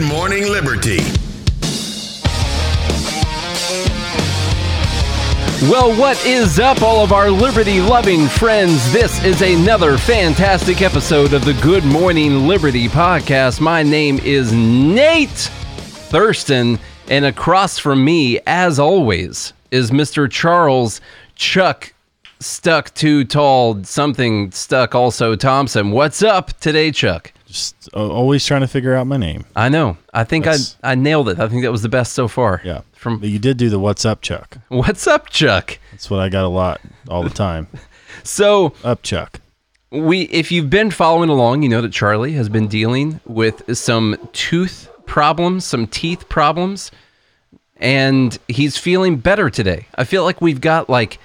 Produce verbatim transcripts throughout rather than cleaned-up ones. Good Morning Liberty. Well, what is up, all of our liberty-loving friends? This is another fantastic episode of the Good Morning Liberty podcast. My name is Nate Thurston, and across from me, as always, is Mister Charles Chuck Stuck Too Tall Something Stuck Also Thompson. What's up today, Chuck? Just always trying to figure out my name. I know. I think That's, I I nailed it. I think that was the best so far. Yeah. From but you did do the "What's up, Chuck?" What's up, Chuck? That's what I got a lot all the time. So up, Chuck. We, if you've been following along, you know that Charlie has been dealing with some tooth problems, some teeth problems, and he's feeling better today. I feel like we've got like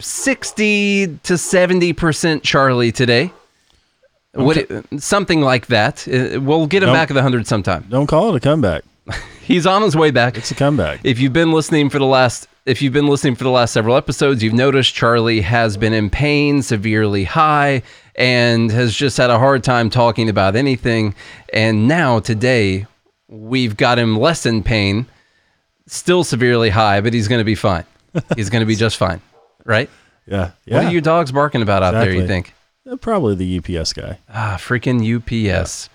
sixty to seventy percent Charlie today. What it, something like that. We'll get him nope. back at the one hundred sometime. Don't call it a comeback. He's on his way back. It's a comeback. If you've been listening for the last, if you've been listening for the last several episodes, you've noticed Charlie has been in pain, severely high, and has just had a hard time talking about anything. And now today, we've got him less in pain, still severely high, but he's going to be fine. He's going to be just fine, right? Yeah. yeah. What are your dogs barking about exactly. out there? You think? Probably the U P S guy. Ah, freaking U P S.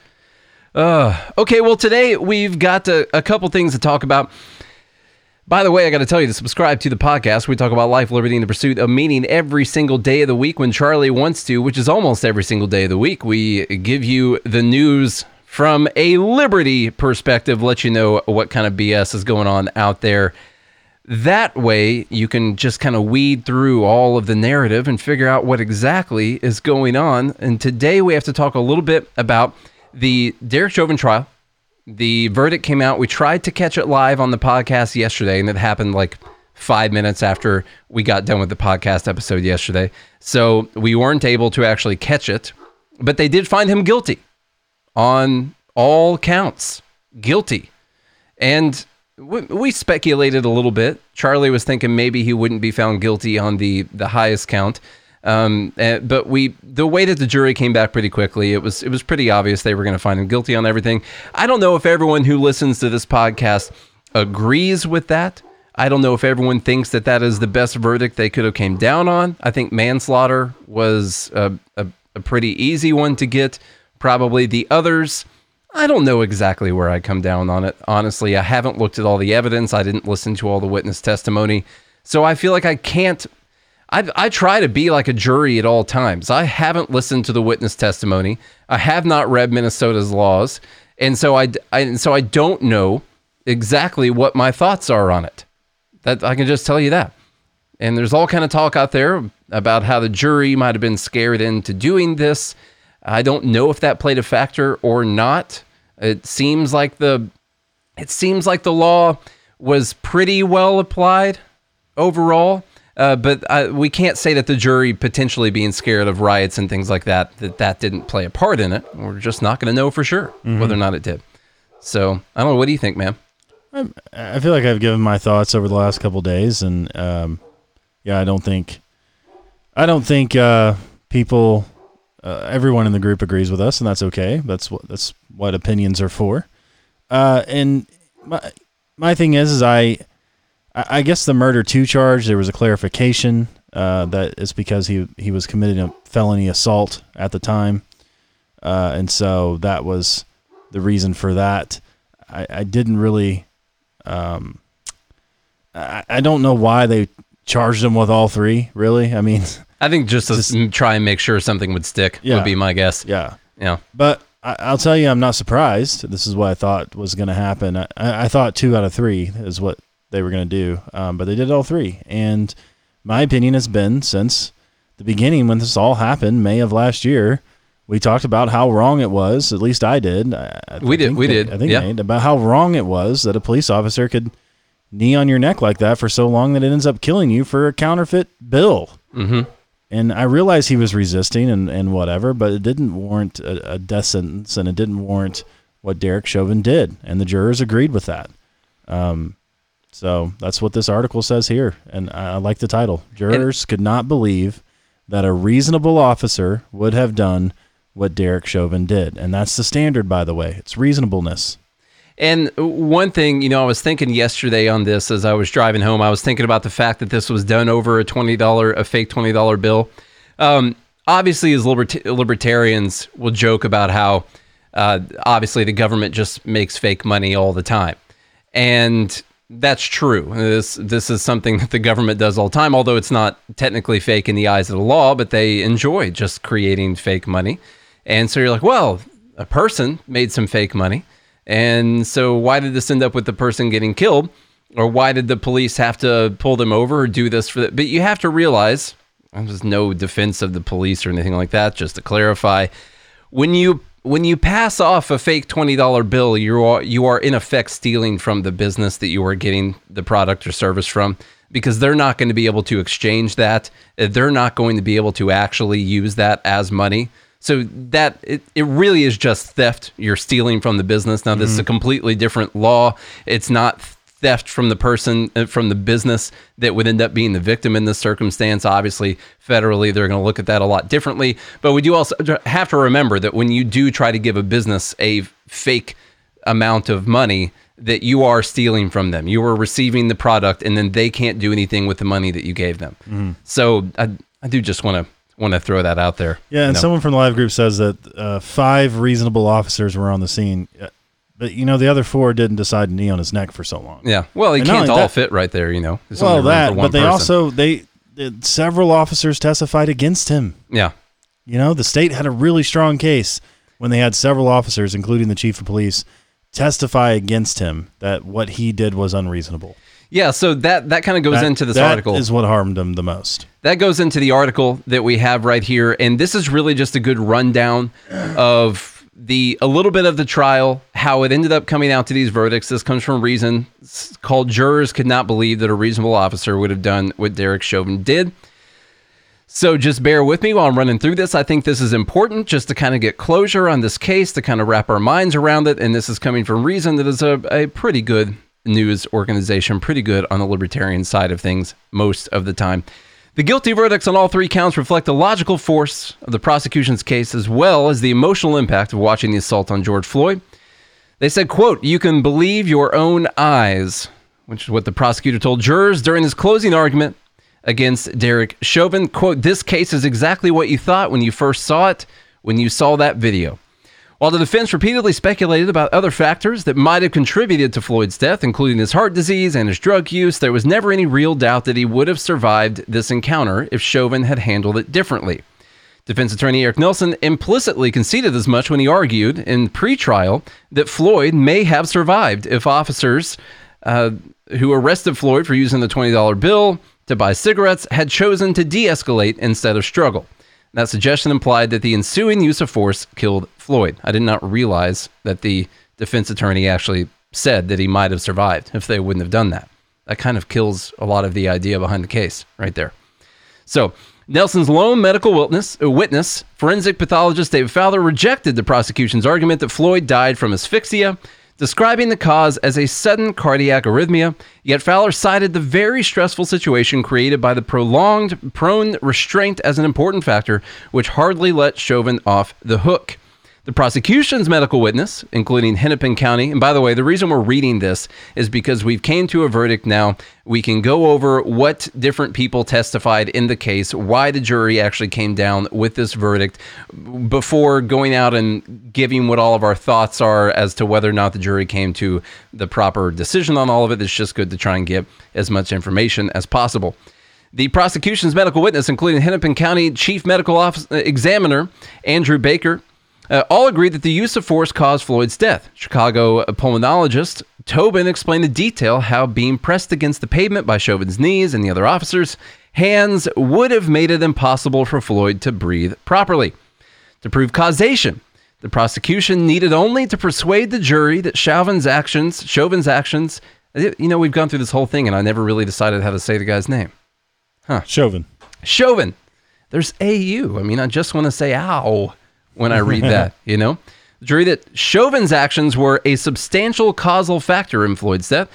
Yeah. Uh, okay, well, today we've got a, a couple things to talk about. By the way, I got to tell you to subscribe to the podcast. We talk about life, liberty, and the pursuit of meaning every single day of the week when Charlie wants to, which is almost every single day of the week. We give you the news from a liberty perspective, let you know what kind of B S is going on out there. That way, you can just kind of weed through all of the narrative and figure out what exactly is going on. And today, we have to talk a little bit about the Derek Chauvin trial. The verdict came out. We tried to catch it live on the podcast yesterday, and it happened like five minutes after we got done with the podcast episode yesterday. So we weren't able to actually catch it, but they did find him guilty on all counts. Guilty. And we speculated a little bit. Charlie was thinking maybe he wouldn't be found guilty on the, the highest count. Um, but we, the way that the jury came back pretty quickly, it was it was pretty obvious they were going to find him guilty on everything. I don't know if everyone who listens to this podcast agrees with that. I don't know if everyone thinks that that is the best verdict they could have came down on. I think manslaughter was a, a, a pretty easy one to get. Probably the others, I don't know exactly where I come down on it. Honestly, I haven't looked at all the evidence. I didn't listen to all the witness testimony. So I feel like I can't, I, I try to be like a jury at all times. I haven't listened to the witness testimony. I have not read Minnesota's laws. And so I, I, and so I don't know exactly what my thoughts are on it. That I can just tell you that. And there's all kind of talk out there about how the jury might have been scared into doing this. I don't know if that played a factor or not. It seems like the it seems like the law was pretty well applied overall, uh, but I, we can't say that the jury potentially being scared of riots and things like that, that that didn't play a part in it. We're just not going to know for sure mm-hmm. whether or not it did. So, I don't know. What do you think, man? I, I feel like I've given my thoughts over the last couple of days, and um, yeah, I don't think, I don't think uh, people... Uh, everyone in the group agrees with us, and that's okay. That's what that's what opinions are for. Uh, and my my thing is, is I I guess the murder two charge, there was a clarification uh, that it's because he he was committing a felony assault at the time, uh, and so that was the reason for that. I, I didn't really, um, I I don't know why they charged him with all three. Really, I mean. I think just to just, try and make sure something would stick yeah, would be my guess. Yeah. Yeah. But I, I'll tell you, I'm not surprised. This is what I thought was going to happen. I, I thought two out of three is what they were going to do, um, but they did all three. And my opinion has been since the beginning when this all happened, May of last year, we talked about how wrong it was, at least I did. I, I we did. We they, did. I think yeah. Nate, about how wrong it was that a police officer could knee on your neck like that for so long that it ends up killing you for a counterfeit bill. Mm-hmm. And I realized he was resisting and, and whatever, but it didn't warrant a, a death sentence, and it didn't warrant what Derek Chauvin did, and the jurors agreed with that. Um, so that's what this article says here, and I, I like the title. Jurors and, could not believe that a reasonable officer would have done what Derek Chauvin did. And that's the standard, by the way. It's reasonableness. And one thing, you know, I was thinking yesterday on this as I was driving home, I was thinking about the fact that this was done over a twenty dollar, a fake twenty dollar bill. Um, obviously, as libert- libertarians will joke about how, uh, obviously, the government just makes fake money all the time. And that's true. This this is something that the government does all the time, although it's not technically fake in the eyes of the law, but they enjoy just creating fake money. And so you're like, well, a person made some fake money. And so why did this end up with the person getting killed? Or why did the police have to pull them over or do this for that? But you have to realize, there's no defense of the police or anything like that, just to clarify, when you when you pass off a fake twenty dollar bill, you are, you are in effect stealing from the business that you are getting the product or service from, because they're not going to be able to exchange that. They're not going to be able to actually use that as money. So that it, it really is just theft. You're stealing from the business. Now, this mm-hmm. is a completely different law. It's not theft from the person, from the business that would end up being the victim in this circumstance. Obviously, federally, they're going to look at that a lot differently. But we do also have to remember that when you do try to give a business a fake amount of money, that you are stealing from them. You are receiving the product, and then they can't do anything with the money that you gave them. Mm-hmm. So I, I do just want to want to throw that out there. Yeah, and you know, someone from the live group says that uh, five reasonable officers were on the scene, but, you know, the other four didn't decide to knee on his neck for so long. Yeah, well, it can't all that, fit right there, you know. There's well, that, but they person. also, they, they several officers testified against him. Yeah. You know, the state had a really strong case when they had several officers, including the chief of police, testify against him that what he did was unreasonable. Yeah, so that, that kind of goes that, into this that article. That is what harmed him the most. That goes into the article that we have right here, and this is really just a good rundown of the a little bit of the trial, how it ended up coming out to these verdicts. This comes from Reason. It's called "Jurors Could Not Believe That a Reasonable Officer Would Have Done What Derek Chauvin Did." So just bear with me while I'm running through this. I think this is important just to kind of get closure on this case, to kind of wrap our minds around it, and this is coming from Reason. That is a, a pretty good news organization, pretty good on the libertarian side of things most of the time. The guilty verdicts on all three counts reflect the logical force of the prosecution's case as well as the emotional impact of watching the assault on George Floyd. They said, quote, "You can believe your own eyes," which is what the prosecutor told jurors during his closing argument against Derek Chauvin. Quote, "This case is exactly what you thought when you first saw it, when you saw that video." While the defense repeatedly speculated about other factors that might have contributed to Floyd's death, including his heart disease and his drug use, there was never any real doubt that he would have survived this encounter if Chauvin had handled it differently. Defense attorney Eric Nelson implicitly conceded as much when he argued in pretrial that Floyd may have survived if officers uh, who arrested Floyd for using the twenty dollar bill to buy cigarettes had chosen to de-escalate instead of struggle. That suggestion implied that the ensuing use of force killed Floyd. I did not realize that the defense attorney actually said that he might have survived if they wouldn't have done that. That kind of kills a lot of the idea behind the case right there. So Nelson's lone medical witness, witness, forensic pathologist David Fowler, rejected the prosecution's argument that Floyd died from asphyxia, describing the cause as a sudden cardiac arrhythmia. Yet Fowler cited the very stressful situation created by the prolonged prone restraint as an important factor, which hardly let Chauvin off the hook. The prosecution's medical witness, including Hennepin County, and by the way, the reason we're reading this is because we've came to a verdict now. We can go over what different people testified in the case, why the jury actually came down with this verdict before going out and giving what all of our thoughts are as to whether or not the jury came to the proper decision on all of it. It's just good to try and get as much information as possible. The prosecution's medical witness, including Hennepin County Chief Medical Officer, Examiner Andrew Baker, Uh, all agreed that the use of force caused Floyd's death. Chicago pulmonologist Tobin explained in detail how being pressed against the pavement by Chauvin's knees and the other officers' hands would have made it impossible for Floyd to breathe properly. To prove causation, the prosecution needed only to persuade the jury that Chauvin's actions, Chauvin's actions, you know, we've gone through this whole thing and I never really decided how to say the guy's name. Huh. Chauvin. Chauvin. There's A U. I mean, I just want to say, ow. When I read that, you know, the jury that Chauvin's actions were a substantial causal factor in Floyd's death.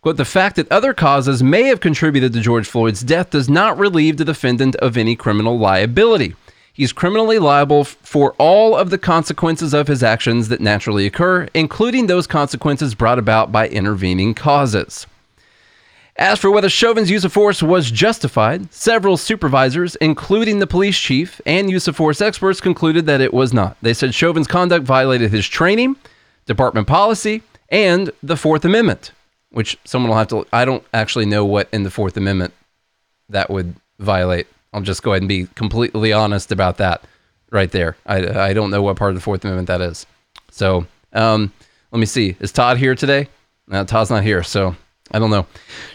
Quote, "The fact that other causes may have contributed to George Floyd's death does not relieve the defendant of any criminal liability. he's criminally liable for all of the consequences of his actions that naturally occur, including those consequences brought about by intervening causes. As for whether Chauvin's use of force was justified, several supervisors, including the police chief and use of force experts, concluded that it was not. They said Chauvin's conduct violated his training, department policy, and the Fourth Amendment, which someone will have to, I don't actually know what in the Fourth Amendment that would violate. I'll just go ahead and be completely honest about that right there. I, I don't know what part of the Fourth Amendment that is. So um, let me see. Is Todd here today? No, Todd's not here, so I don't know.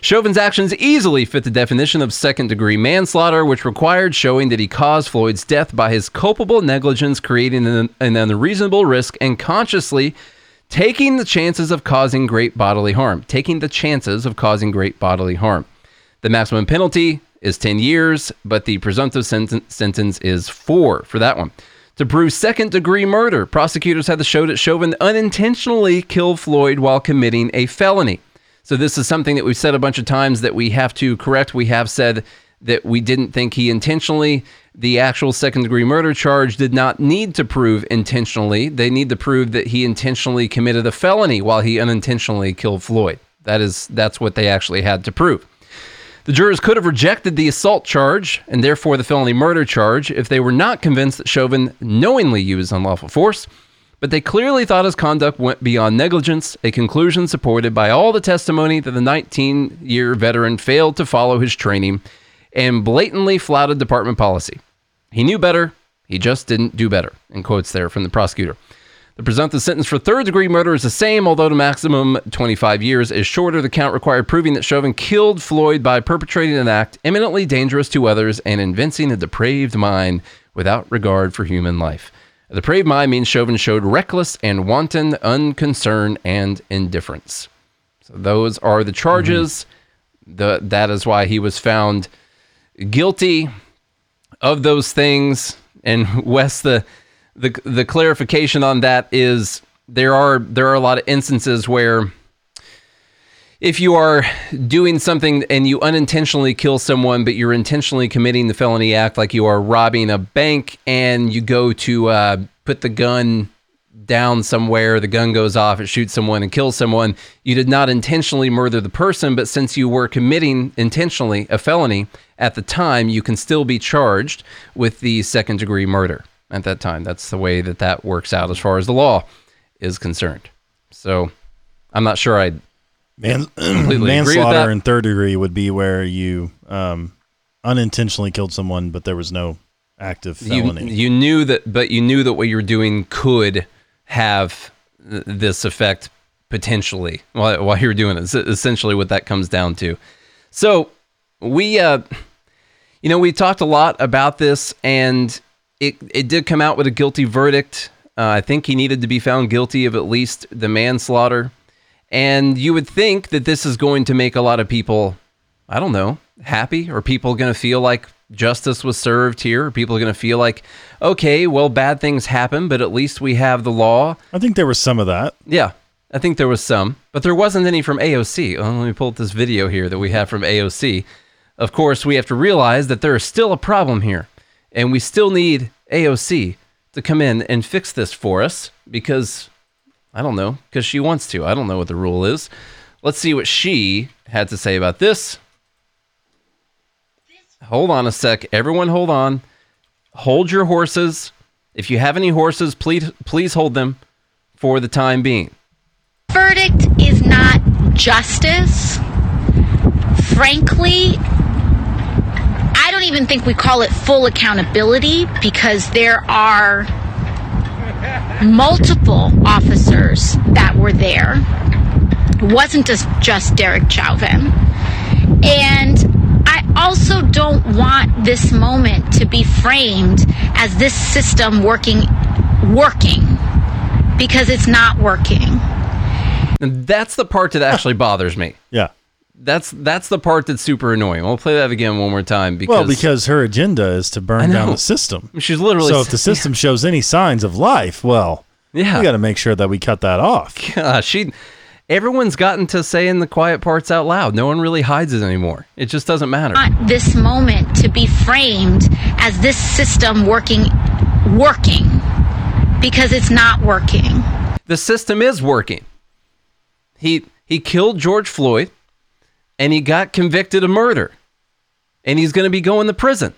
Chauvin's actions easily fit the definition of second-degree manslaughter, which required showing that he caused Floyd's death by his culpable negligence, creating an, an unreasonable risk, and consciously taking the chances of causing great bodily harm. Taking the chances of causing great bodily harm. The maximum penalty is ten years, but the presumptive sen- sentence is four for that one. To prove second-degree murder, prosecutors had to show that Chauvin unintentionally killed Floyd while committing a felony. So this is something that we've said a bunch of times that we have to correct. We have said that we didn't think he intentionally. The actual second-degree murder charge did not need to prove intentionally. They need to prove that he intentionally committed a felony while he unintentionally killed Floyd. That is, that's what they actually had to prove. The jurors could have rejected the assault charge and therefore the felony murder charge if they were not convinced that Chauvin knowingly used unlawful force, but they clearly thought his conduct went beyond negligence, a conclusion supported by all the testimony that the nineteen-year veteran failed to follow his training and blatantly flouted department policy. He knew better, he just didn't do better, in quotes there from the prosecutor. The presumptive sentence for third-degree murder is the same, although the maximum twenty-five years is shorter. The count required proving that Chauvin killed Floyd by perpetrating an act eminently dangerous to others and evincing a depraved mind without regard for human life. A depraved mind means Chauvin showed reckless and wanton unconcern and indifference. So those are the charges. Mm-hmm. The, that is why he was found guilty of those things. And Wes, the... The the clarification on that is there are there are a lot of instances where if you are doing something and you unintentionally kill someone, but you're intentionally committing the felony act, like you are robbing a bank and you go to uh, put the gun down somewhere, the gun goes off, it shoots someone and kills someone. You did not intentionally murder the person, but since you were committing intentionally a felony at the time, you can still be charged with the second degree murder. At that time, that's the way that that works out as far as the law is concerned. So I'm not sure I'd Man, completely manslaughter agree with that. And third degree would be where you um, unintentionally killed someone, but there was no active felony. You, you knew that, but you knew that what you were doing could have th- this effect potentially while, while you were doing it. It's essentially what that comes down to. So we, uh, you know, we talked a lot about this, and It it did come out with a guilty verdict. Uh, I think he needed to be found guilty of at least the manslaughter. And you would think that this is going to make a lot of people, I don't know, happy? Or people going to feel like justice was served here? Or people are going to feel like, okay, well, bad things happen, but at least we have the law? I think there was some of that. Yeah, I think there was some. But there wasn't any from A O C. Well, let me pull up this video here that we have from A O C. Of course, we have to realize that there is still a problem here. And we still need A O C to come in and fix this for us because, I don't know, because she wants to. I don't know what the rule is. Let's see what she had to say about this. Hold on a sec. Everyone hold on. Hold your horses. If you have any horses, please, please hold them for the time being. Verdict is not justice. Frankly, I don't even think we call it full accountability because there are multiple officers that were there. It wasn't just, just Derek Chauvin. And I also don't want this moment to be framed as this system working, working, because it's not working. And that's the part that actually bothers me. Yeah. That's that's the part that's super annoying. We'll play that again one more time. Because, well, because her agenda is to burn down the system. She's literally so if the system yeah. shows any signs of life, well, yeah, we got to make sure that we cut that off. Gosh, she Everyone's gotten to saying the quiet parts out loud. No one really hides it anymore. It just doesn't matter. I want this moment to be framed as this system working, working, because it's not working. The system is working. He he killed George Floyd, and he got convicted of murder, and he's going to be going to prison.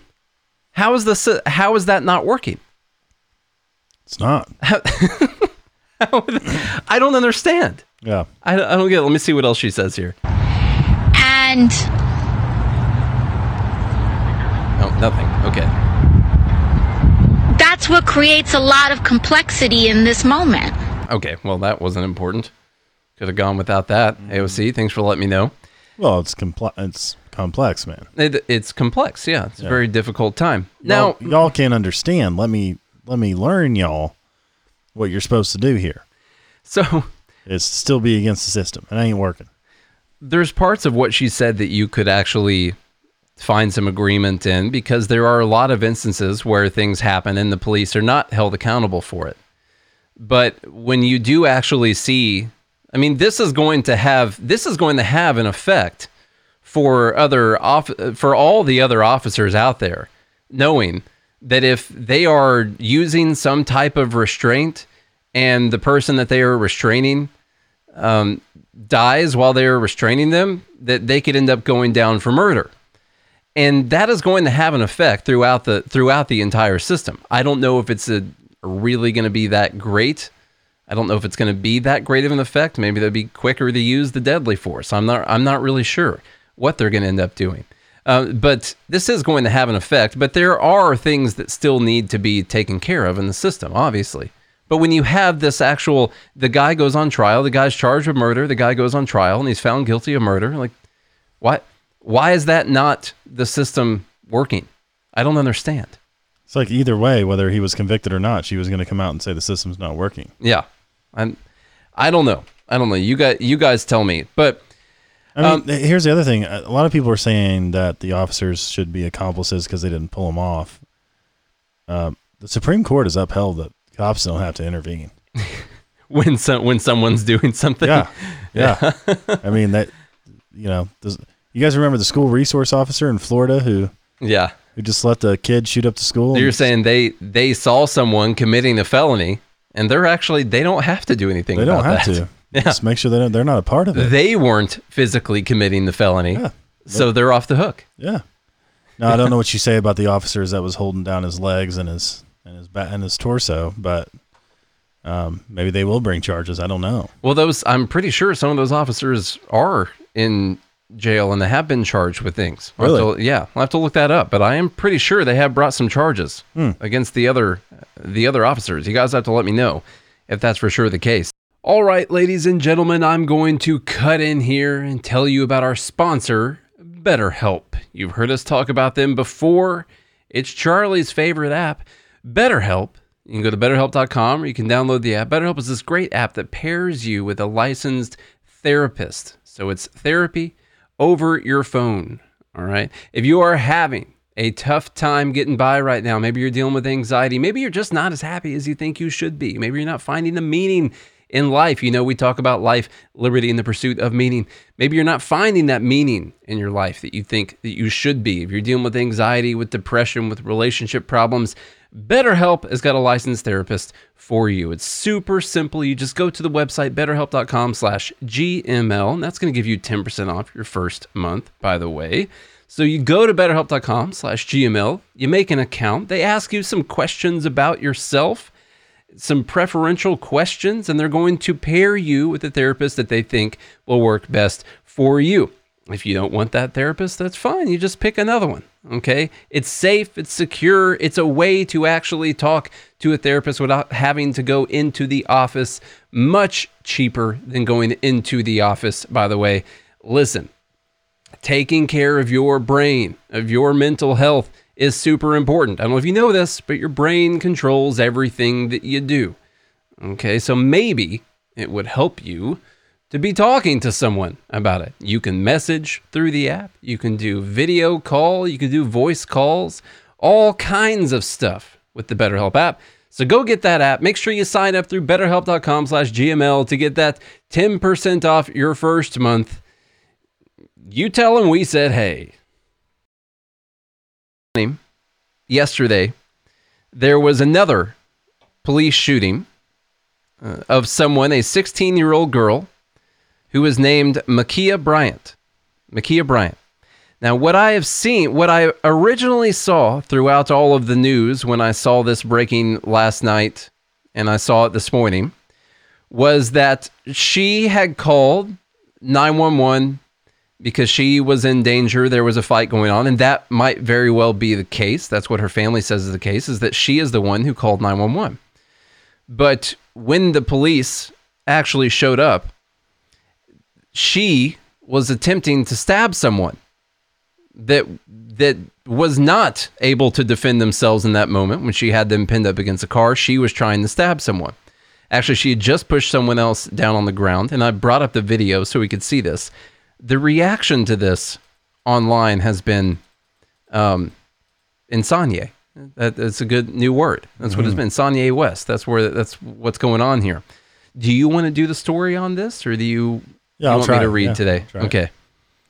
How is the how is that not working? It's not. How, how, I don't understand. Yeah, I, I don't get it. Let me see what else she says here. And no, nothing. Okay. That's what creates a lot of complexity in this moment. Okay, well, that wasn't important. Could have gone without that. Mm-hmm. A O C, thanks for letting me know. Well, it's compl- It's complex, man. It, it's complex. Yeah, it's yeah. a very difficult time. Now, y'all, y'all can't understand. Let me let me learn y'all what you're supposed to do here. So. Is still be against the system. It ain't working. There's parts of what she said that you could actually find some agreement in, because there are a lot of instances where things happen and the police are not held accountable for it. But when you do actually see, I mean, this is going to have this is going to have an effect for other off, for all the other officers out there, knowing that if they are using some type of restraint and the person that they are restraining Um, dies while they are restraining them, that they could end up going down for murder, and that is going to have an effect throughout the throughout the entire system. I don't know if it's a, really going to be that great. I don't know if it's going to be that great of an effect. Maybe they'll be quicker to use the deadly force. I'm not. I'm not really sure what they're going to end up doing. Uh, but this is going to have an effect. But there are things that still need to be taken care of in the system, obviously. But when you have this actual, the guy goes on trial, the guy's charged with murder, the guy goes on trial, and he's found guilty of murder. Like, why, why is that not the system working? I don't understand. It's like either way, whether he was convicted or not, she was going to come out and say the system's not working. Yeah, I'm. I don't know. I don't know. You guys, you guys tell me. But I mean, um, here's the other thing: a lot of people are saying that the officers should be accomplices because they didn't pull them off. Uh, the Supreme Court has upheld the. Cops don't have to intervene when so, when someone's doing something. Yeah, yeah. I mean that. You know, does, you guys remember the school resource officer in Florida who? Yeah, who just let the kid shoot up the school. So you're saying they they saw someone committing a felony, and they're actually they don't have to do anything. They about don't have that. to. Yeah. Just make sure they don't, they're not a part of it. They weren't physically committing the felony, yeah, so they're off the hook. Yeah. Now I don't know what you say about the officers that was holding down his legs and his. And his back and his torso, but um, maybe they will bring charges. I don't know. Well, those I'm pretty sure some of those officers are in jail and they have been charged with things. I'll really? To, yeah, I'll have to look that up. But I am pretty sure they have brought some charges hmm. against the other the other officers. You guys have to let me know if that's for sure the case. All right, ladies and gentlemen, I'm going to cut in here and tell you about our sponsor, BetterHelp. You've heard us talk about them before. It's Charlie's favorite app. BetterHelp. You can go to better help dot com or you can download the app. BetterHelp is this great app that pairs you with a licensed therapist. So it's therapy over your phone. All right. If you are having a tough time getting by right now, maybe you're dealing with anxiety, maybe you're just not as happy as you think you should be. Maybe you're not finding the meaning in life. You know, we talk about life, liberty, and the pursuit of meaning. Maybe you're not finding that meaning in your life that you think that you should be. If you're dealing with anxiety, with depression, with relationship problems, BetterHelp has got a licensed therapist for you. It's super simple. You just go to the website, better help dot com slash G M L, and that's going to give you ten percent off your first month, by the way. So you go to better help dot com slash G M L, you make an account, they ask you some questions about yourself, some preferential questions, and they're going to pair you with a therapist that they think will work best for you. If you don't want that therapist, that's fine. You just pick another one, okay? It's safe, it's secure, it's a way to actually talk to a therapist without having to go into the office. Much cheaper than going into the office, by the way. Listen, taking care of your brain, of your mental health is super important. I don't know if you know this, but your brain controls everything that you do, okay? So maybe it would help you to be talking to someone about it. You can message through the app, you can do video call, you can do voice calls, all kinds of stuff with the BetterHelp app. So go get that app. Make sure you sign up through betterhelp dot com slash G M L to get that ten percent off your first month. You tell them we said, hey. Yesterday, there was another police shooting uh, of someone, a sixteen-year-old girl who was named Ma'Khia Bryant. Ma'Khia Bryant. Now, what I have seen, what I originally saw throughout all of the news when I saw this breaking last night, and I saw it this morning, was that she had called nine one one because she was in danger. There was a fight going on, and that might very well be the case. That's what her family says is the case, is that she is the one who called nine one one. But when the police actually showed up, she was attempting to stab someone that that was not able to defend themselves in that moment. When she had them pinned up against a car, she was trying to stab someone. Actually, she had just pushed someone else down on the ground, and I brought up the video so we could see this. The reaction to this online has been um, insane. That, that's a good new word. That's mm-hmm. what it's been, Kanye West. That's where that's what's going on here. Do you want to do the story on this, or do you, yeah, you want me to read yeah, today? Okay. It.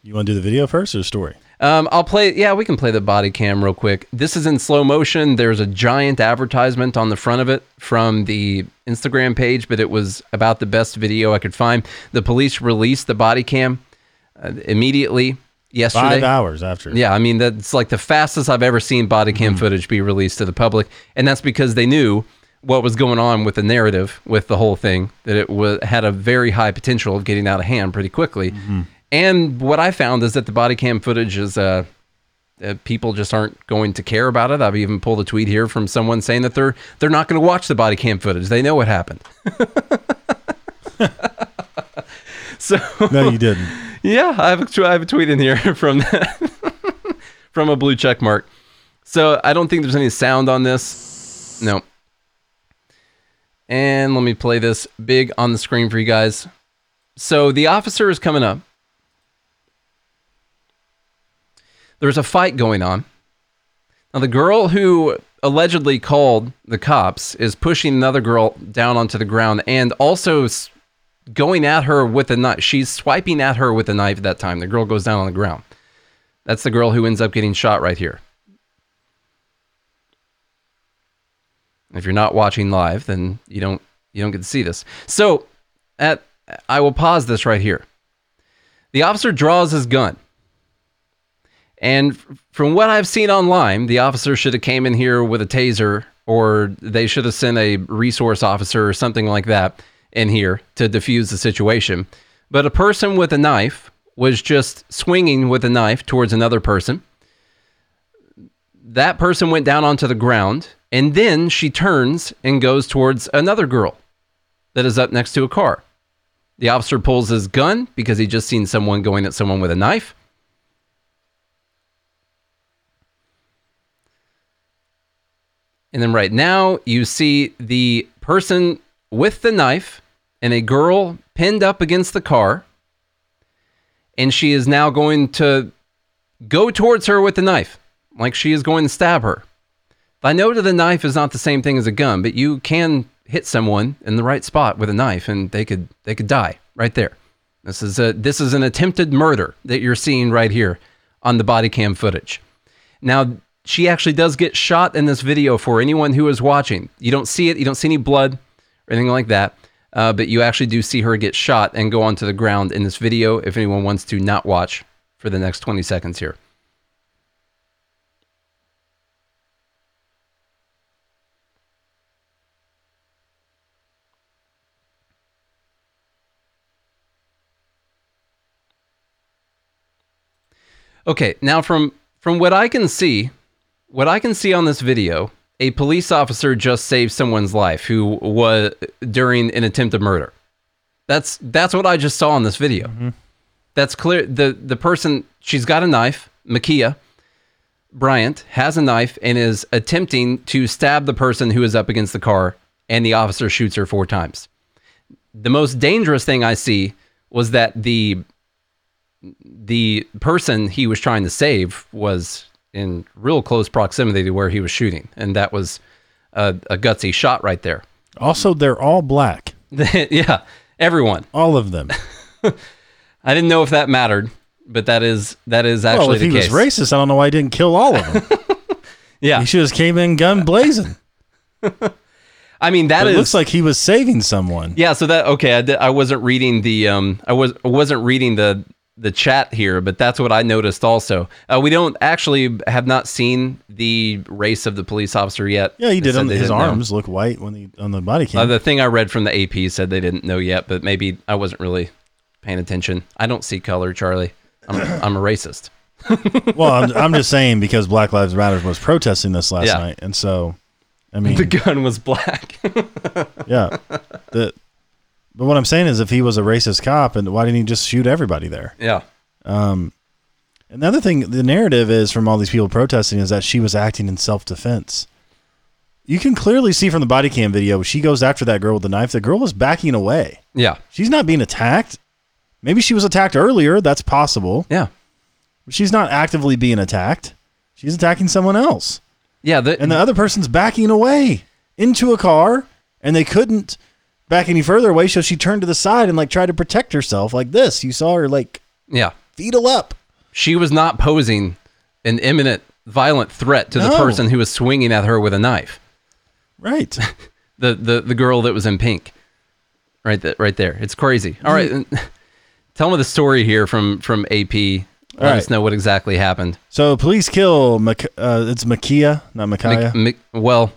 You want to do the video first or the story? Um, I'll play, yeah, we can play the body cam real quick. This is in slow motion. There's a giant advertisement on the front of it from the Instagram page, but it was about the best video I could find. The police released the body cam uh, immediately yesterday. Five hours after. Yeah, I mean, that's like the fastest I've ever seen body cam mm. footage be released to the public. And that's because they knew what was going on with the narrative, with the whole thing, that it was, had a very high potential of getting out of hand pretty quickly. Mm-hmm. And what I found is that the body cam footage is, uh, uh, people just aren't going to care about it. I've even pulled a tweet here from someone saying that they're they're not going to watch the body cam footage. They know what happened. So no, you didn't. Yeah, I have a, I have a tweet in here from that, from a blue check mark. So I don't think there's any sound on this. No. And let me play this big on the screen for you guys. So the officer is coming up. There's a fight going on. Now, the girl who allegedly called the cops is pushing another girl down onto the ground and also going at her with a knife. She's swiping at her with a knife at that time. The girl goes down on the ground. That's the girl who ends up getting shot right here. If you're not watching live, then you don't you don't get to see this. So, at I will pause this right here. The officer draws his gun. And from what I've seen online, the officer should have came in here with a taser, or they should have sent a resource officer or something like that in here to defuse the situation. But a person with a knife was just swinging with a knife towards another person. That person went down onto the ground, and then she turns and goes towards another girl that is up next to a car. The officer pulls his gun because he just seen someone going at someone with a knife. And then right now, you see the person with the knife and a girl pinned up against the car. And she is now going to go towards her with the knife, like she is going to stab her. I know that the knife is not the same thing as a gun, but you can hit someone in the right spot with a knife and they could they could die right there. This is a this is an attempted murder that you're seeing right here on the body cam footage. Now, she actually does get shot in this video for anyone who is watching. You don't see it. You don't see any blood or anything like that. Uh, but you actually do see her get shot and go onto the ground in this video if anyone wants to not watch for the next twenty seconds here. Okay, now from, from what I can see... What I can see on this video, a police officer just saved someone's life who was during an attempted murder. That's that's what I just saw in this video. Mm-hmm. That's clear. The the person, she's got a knife, Ma'Khia Bryant has a knife and is attempting to stab the person who is up against the car, and the officer shoots her four times. The most dangerous thing I see was that the the person he was trying to save was in real close proximity to where he was shooting. And that was a, a gutsy shot right there. Also, they're all black. Yeah, everyone. All of them. I didn't know if that mattered, but that is that is actually well, if the case. He was racist, I don't know why he didn't kill all of them. Yeah. He just came in gun blazing. I mean, that it is... It looks like he was saving someone. Yeah, so that... Okay, I, did, I wasn't reading the... Um, I, was, I wasn't reading the, the chat here, but that's what I noticed also. Uh, we don't actually have not seen the race of the police officer yet. Yeah, he did. On, his arms know. look white when he, on the body cam. Uh, the thing I read from the A P said they didn't know yet, but maybe I wasn't really paying attention. I don't see color, Charlie. I'm, I'm a racist. Well, I'm, I'm just saying because Black Lives Matter was protesting this last yeah. night, and so... I mean, the gun was black. Yeah. The, but what I'm saying is if he was a racist cop, and why didn't he just shoot everybody there? Yeah. Um, another thing, the narrative is from all these people protesting is that she was acting in self-defense. You can clearly see from the body cam video, she goes after that girl with the knife. The girl is backing away. Yeah. She's not being attacked. Maybe she was attacked earlier. That's possible. Yeah. But she's not actively being attacked. She's attacking someone else. Yeah, the, and the other person's backing away into a car, and they couldn't back any further away, so she turned to the side and like tried to protect herself like this. You saw her like yeah, fetal up. She was not posing an imminent violent threat to no. the person who was swinging at her with a knife. Right. the, the the girl that was in pink. Right that right there. It's crazy. All right. Tell me the story here from from A P. All Let right. us know what exactly happened. So police kill, Mc, uh, it's Ma'Khia, not Ma'Khia. Mc, Mc, well,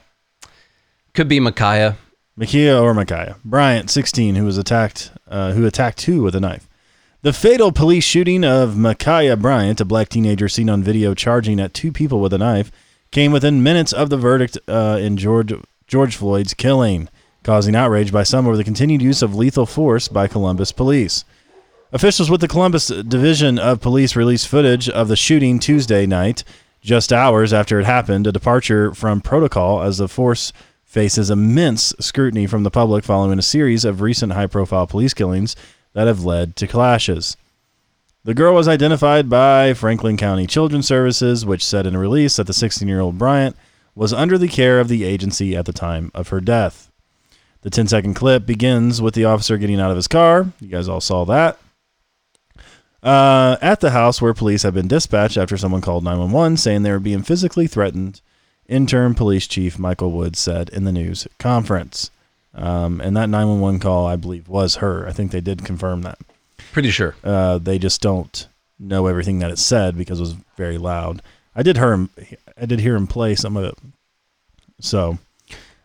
could be Ma'Khia. Ma'Khia or Ma'Khia. Bryant, sixteen, who was attacked, uh, who attacked two with a knife. The fatal police shooting of Ma'Khia Bryant, a black teenager seen on video charging at two people with a knife, came within minutes of the verdict uh, in George, George Floyd's killing, causing outrage by some over the continued use of lethal force by Columbus police. Officials with the Columbus Division of Police released footage of the shooting Tuesday night, just hours after it happened, a departure from protocol as the force faces immense scrutiny from the public following a series of recent high-profile police killings that have led to clashes. The girl was identified by Franklin County Children's Services, which said in a release that the sixteen-year-old Bryant was under the care of the agency at the time of her death. The ten-second clip begins with the officer getting out of his car. You guys all saw that. Uh, at the house where police had been dispatched after someone called nine one one saying they were being physically threatened, interim police chief Michael Woods said in the news conference. Um, and that nine one one call, I believe, was her. I think they did confirm that. Pretty sure. Uh, they just don't know everything that it said because it was very loud. I did hear him, I did hear him play some of it. So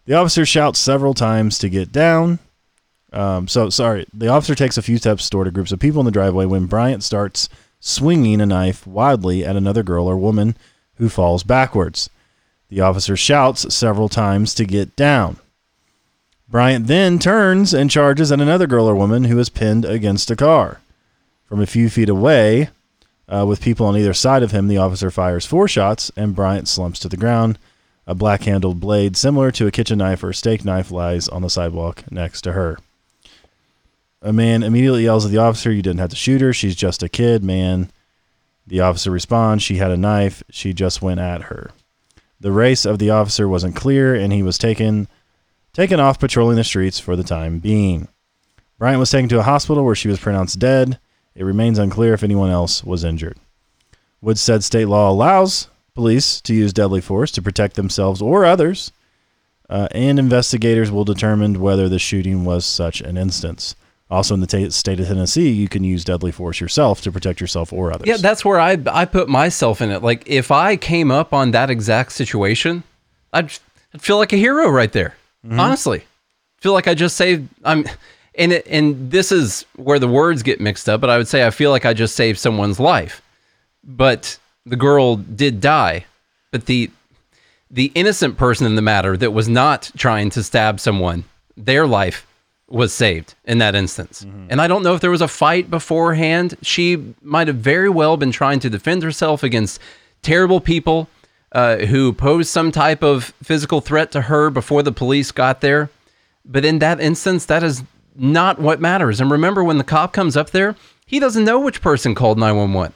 the officer shouts several times to get down. Um, so, sorry, the officer takes a few steps toward a group of people in the driveway when Bryant starts swinging a knife wildly at another girl or woman who falls backwards. The officer shouts several times to get down. Bryant then turns and charges at another girl or woman who is pinned against a car. From a few feet away, uh, with people on either side of him, the officer fires four shots and Bryant slumps to the ground. A black-handled blade similar to a kitchen knife or steak knife lies on the sidewalk next to her. A man immediately yells at the officer, "You didn't have to shoot her. She's just a kid, man." The officer responds, "She had a knife. She just went at her." The race of the officer wasn't clear, and he was taken taken off patrolling the streets for the time being. Bryant was taken to a hospital where she was pronounced dead. It remains unclear if anyone else was injured. Woods said state law allows police to use deadly force to protect themselves or others, uh, and investigators will determine whether the shooting was such an instance. Also, in the t- state of Tennessee, you can use deadly force yourself to protect yourself or others. Yeah, that's where I I put myself in it. Like, if I came up on that exact situation, I'd, I'd feel like a hero right there. Mm-hmm. Honestly, feel like I just saved. I'm, and it, and this is where the words get mixed up. But I would say I feel like I just saved someone's life. But the girl did die. But the the innocent person in the matter that was not trying to stab someone, their life was saved in that instance. Mm-hmm. And I don't know if there was a fight beforehand. She might have very well been trying to defend herself against terrible people uh, who posed some type of physical threat to her before the police got there. But in that instance, that is not what matters. And remember, when the cop comes up there, he doesn't know which person called nine one one.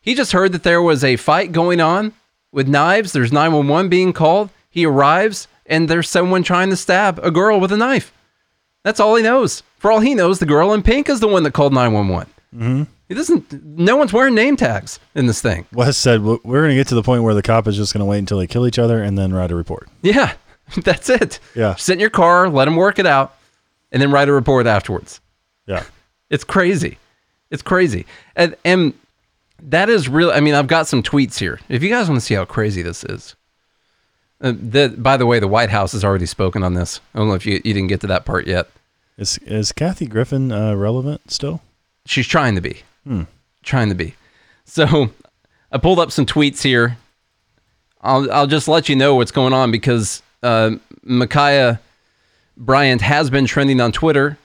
He just heard that there was a fight going on with knives. There's nine one one being called. He arrives. and there's someone trying to stab a girl with a knife. That's all he knows. For all he knows, the girl in pink is the one that called nine one one. Mm-hmm. He doesn't, no one's wearing name tags in this thing. Wes said, we're going to get to the point where the cop is just going to wait until they kill each other and then write a report. Yeah, that's it. Yeah. Sit in your car, let them work it out, and then write a report afterwards. Yeah. It's crazy. It's crazy. And, and that is real. I mean, I've got some tweets here. If you guys want to see how crazy this is. Uh, the, by the way, the White House has already spoken on this. I don't know if you, you didn't get to that part yet. Is is Kathy Griffin uh, relevant still? She's trying to be. Hmm. Trying to be. So I pulled up some tweets here. I'll I'll just let you know what's going on because uh, Ma'Khia Bryant has been trending on Twitter,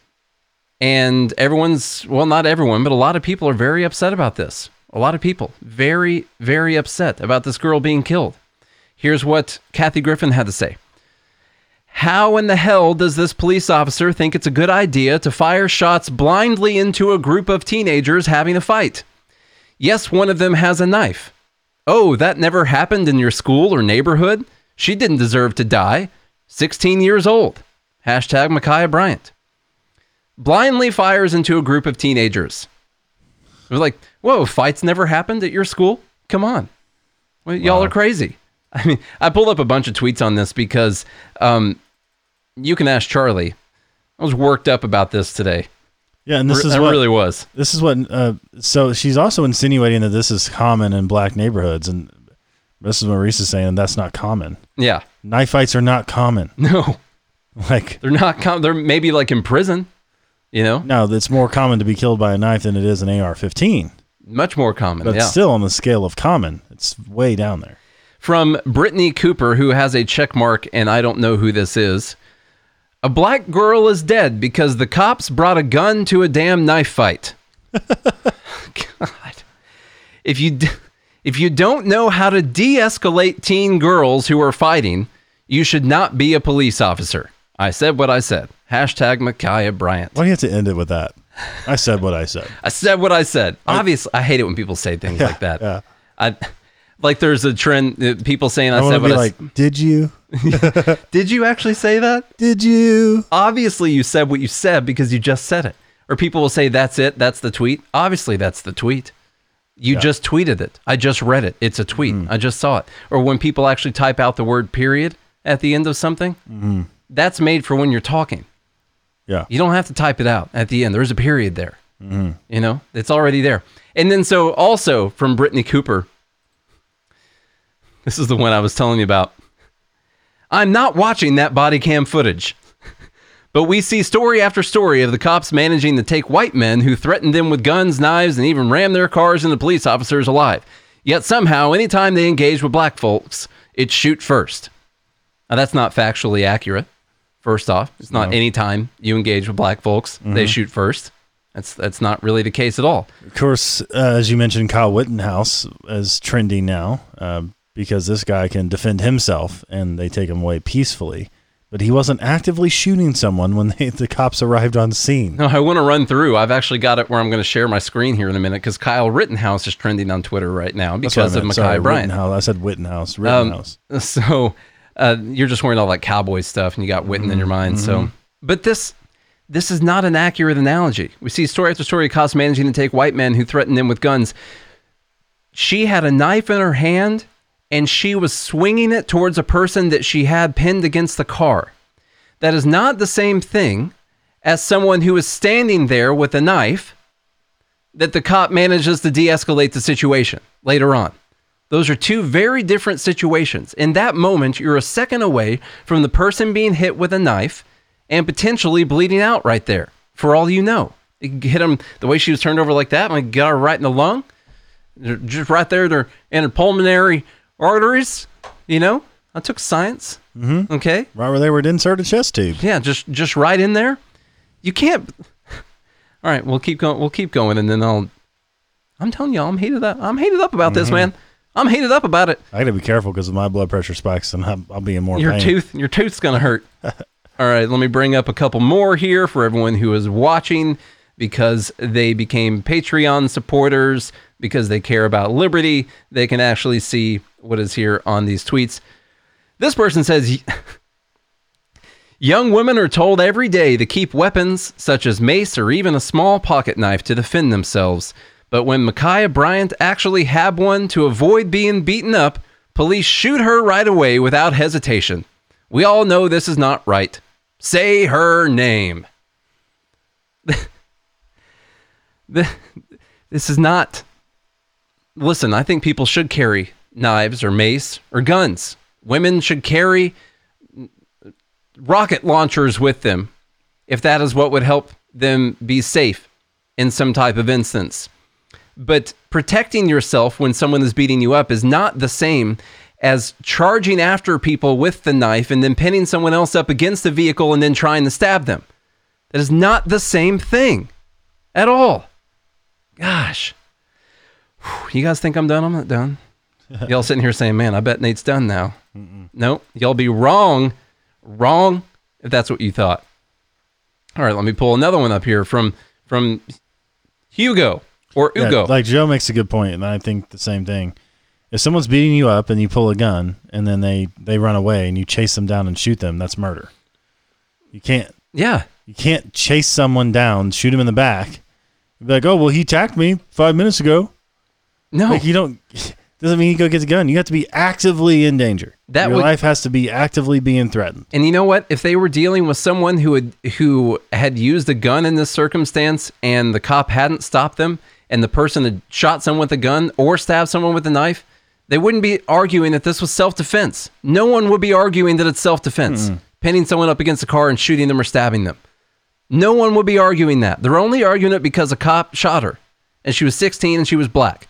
and everyone's, well, not everyone, but a lot of people are very upset about this. A lot of people very, very upset about this girl being killed. Here's what Kathy Griffin had to say. How in the hell does this police officer think it's a good idea to fire shots blindly into a group of teenagers having a fight? Yes, one of them has a knife. Oh, that never happened in your school or neighborhood? She didn't deserve to die. sixteen years old. Hashtag Ma'Khia Bryant. Blindly fires into a group of teenagers. It was like, whoa, fights never happened at your school? Come on. Well, wow. Y'all are crazy. I mean, I pulled up a bunch of tweets on this because um, you can ask Charlie. I was worked up about this today. Yeah, and this Re- is I what, really was. This is what. Uh, so she's also insinuating that this is common in black neighborhoods, and this is what Reese is saying. That's not common. Yeah, knife fights are not common. No, like they're not common. They're maybe like in prison. You know, no, it's more common to be killed by a knife than it is an A R fifteen. Much more common, but yeah. Still on the scale of common, it's way down there. From Brittany Cooper, who has a check mark, and I don't know who this is. A black girl is dead because the cops brought a gun to a damn knife fight. God. If you, if you don't know how to de-escalate teen girls who are fighting, you should not be a police officer. I said what I said. Hashtag Ma'Khia Bryant. Why do you have to end it with that? I said what I said. I said what I said. Obviously, I hate it when people say things yeah, like that. Yeah. I... Like there's a trend, people saying, I, I said what I like, s- did you? Did you actually say that? Did you? Obviously you said what you said because you just said it. Or people will say, that's it. That's the tweet. Obviously that's the tweet. You yeah. just tweeted it. I just read it. It's a tweet. Mm. I just saw it. Or when people actually type out the word period at the end of something, mm. that's made for when you're talking. Yeah. You don't have to type it out at the end. There's a period there, mm. you know, it's already there. And then, so also from Brittany Cooper, this is the one I was telling you about. I'm not watching that body cam footage. But we see story after story of the cops managing to take white men who threatened them with guns, knives, and even rammed their cars into police officers alive. Yet somehow, anytime they engage with black folks, it's shoot first. Now, that's not factually accurate, first off. It's not no. anytime you engage with black folks, mm-hmm. they shoot first. That's that's not really the case at all. Of course, uh, as you mentioned, Kyle Rittenhouse is trending now. Um, Because this guy can defend himself and they take him away peacefully. But he wasn't actively shooting someone when they, the cops arrived on scene. No, I want to run through. I've actually got it where I'm going to share my screen here in a minute because Kyle Rittenhouse is trending on Twitter right now because of Ma'Khia Bryant. I said Rittenhouse. Rittenhouse. Um, so uh, you're just wearing all that cowboy stuff and you got Witten mm-hmm. in your mind. Mm-hmm. So, But this this is not an accurate analogy. We see story after story of cops managing to take white men who threatened them with guns. She had a knife in her hand. And she was swinging it towards a person that she had pinned against the car. That is not the same thing as someone who is standing there with a knife that the cop manages to de-escalate the situation later on. Those are two very different situations. In that moment, you're a second away from the person being hit with a knife and potentially bleeding out right there, for all you know. It hit him the way she was turned over like that, and got her right in the lung, just right there, they're in her pulmonary arteries, you know, I took science. Mm-hmm. Okay. Right where they would insert a chest tube. Yeah. Just, just right in there. You can't. All right. We'll keep going. We'll keep going. And then I'll, I'm telling y'all, I'm heated up. I'm heated up about mm-hmm. this, man. I'm heated up about it. I gotta be careful because if my blood pressure spikes and I'll, I'll be in more your pain. Your tooth, your tooth's going to hurt. All right. Let me bring up a couple more here for everyone who is watching because they became Patreon supporters because they care about liberty. They can actually see what is here on these tweets. This person says, Young women are told every day to keep weapons such as mace or even a small pocket knife to defend themselves. But when Ma'Khia Bryant actually had one to avoid being beaten up, police shoot her right away without hesitation. We all know this is not right. Say her name. This is not... Listen, I think people should carry knives or mace or guns. Women should carry rocket launchers with them if that is what would help them be safe in some type of instance. But protecting yourself when someone is beating you up is not the same as charging after people with the knife and then pinning someone else up against the vehicle and then trying to stab them. That is not the same thing at all. Gosh. Whew, you guys think I'm done? I'm not done. Y'all sitting here saying, man, I bet Nate's done now. Mm-mm. Nope. Y'all be wrong. Wrong if that's what you thought. All right, let me pull another one up here from from Hugo. Or Ugo. Yeah, like Joe makes a good point, and I think the same thing. If someone's beating you up and you pull a gun and then they, they run away and you chase them down and shoot them, that's murder. You can't. Yeah. You can't chase someone down, shoot him in the back, and be like, oh, well, he attacked me five minutes ago. No. Like, you don't. Doesn't mean you go get the gun. You have to be actively in danger. That Your would, life has to be actively being threatened. And you know what? If they were dealing with someone who had, who had used a gun in this circumstance and the cop hadn't stopped them, and the person had shot someone with a gun or stabbed someone with a knife, they wouldn't be arguing that this was self-defense. No one would be arguing that it's self-defense, mm. pinning someone up against a car and shooting them or stabbing them. No one would be arguing that. They're only arguing it because a cop shot her, and she was sixteen and she was black.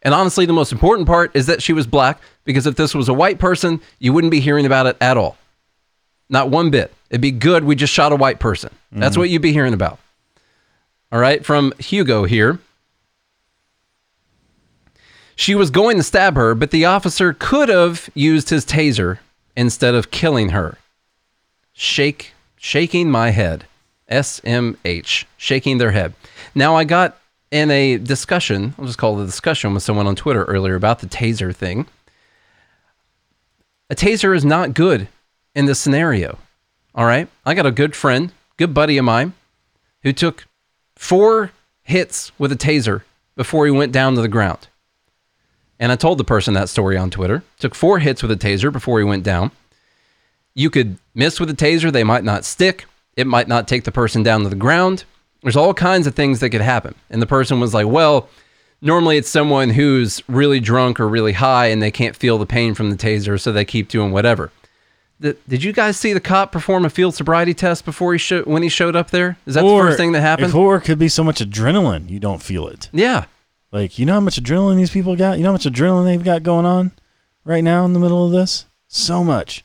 And honestly, the most important part is that she was black, because if this was a white person, you wouldn't be hearing about it at all. Not one bit. It'd be good we just shot a white person. Mm. That's what you'd be hearing about. All right, from Hugo here. She was going to stab her, but the officer could have used his taser instead of killing her. Shake, shaking my head. S M H, shaking their head. Now, I got in a discussion, I'll just call it a discussion with someone on Twitter earlier about the taser thing. A taser is not good in this scenario, all right? I got a good friend, good buddy of mine, who took four hits with a taser before he went down to the ground. And I told the person that story on Twitter. Took four hits with a taser before he went down. You could miss with a taser. They might not stick. It might not take the person down to the ground. There's all kinds of things that could happen. And the person was like, well, normally it's someone who's really drunk or really high and they can't feel the pain from the taser, so they keep doing whatever. The, did you guys see the cop perform a field sobriety test before he sho- when he showed up there? Is that or the first thing that happened? Or it could be so much adrenaline you don't feel it. Yeah. Like, you know how much adrenaline these people got? You know how much adrenaline they've got going on right now in the middle of this? So much.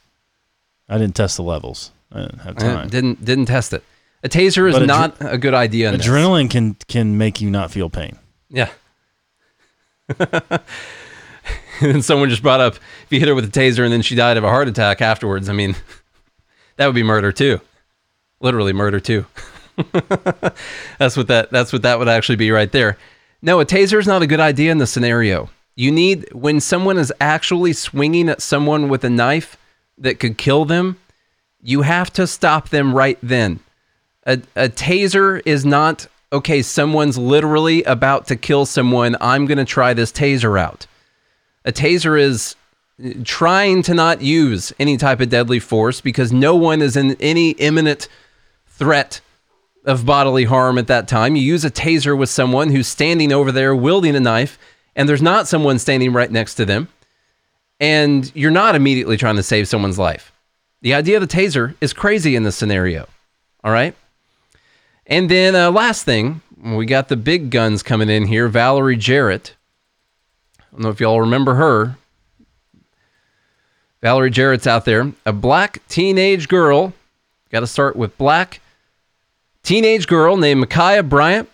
I didn't test the levels. I didn't have time. Didn't didn't test it. A taser is adre- not a good idea. In adrenaline this. can can make you not feel pain. Yeah. And someone just brought up, if you hit her with a taser and then she died of a heart attack afterwards, I mean, that would be murder too. Literally murder too. that's what that that's what that would actually be right there. No, a taser is not a good idea in this scenario. You need, when someone is actually swinging at someone with a knife that could kill them, you have to stop them right then. A, a taser is not, okay, someone's literally about to kill someone, I'm going to try this taser out. A taser is trying to not use any type of deadly force because no one is in any imminent threat of bodily harm at that time. You use a taser with someone who's standing over there wielding a knife, and there's not someone standing right next to them, and you're not immediately trying to save someone's life. The idea of the taser is crazy in this scenario, all right? And then uh, last thing, we got the big guns coming in here, Valerie Jarrett. I don't know if y'all remember her. Valerie Jarrett's out there, a black teenage girl. Got to start with black. Teenage girl named Ma'Khia Bryant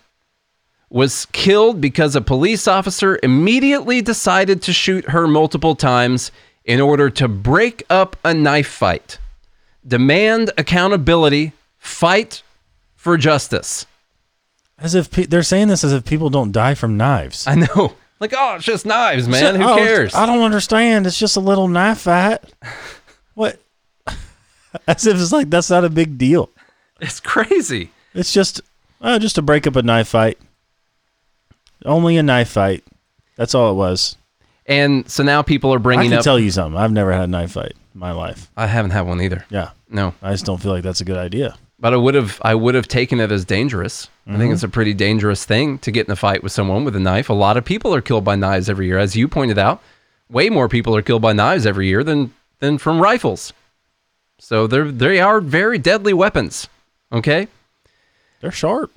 was killed because a police officer immediately decided to shoot her multiple times in order to break up a knife fight. Demand accountability. Fight for justice. As if pe- they're saying this as if people don't die from knives. I know. Like, oh, it's just knives, man. Just, Who oh, cares? I don't understand. It's just a little knife fight. What? As if it's like, that's not a big deal. It's crazy. It's just, uh, just to break up a knife fight. Only a knife fight. That's all it was. And so now people are bringing up... I can up, tell you something. I've never had a knife fight in my life. I haven't had one either. Yeah. No. I just don't feel like that's a good idea. But I would have I would have taken it as dangerous. Mm-hmm. I think it's a pretty dangerous thing to get in a fight with someone with a knife. A lot of people are killed by knives every year. As you pointed out, way more people are killed by knives every year than, than from rifles. So they're, they are very deadly weapons. Okay? They're sharp.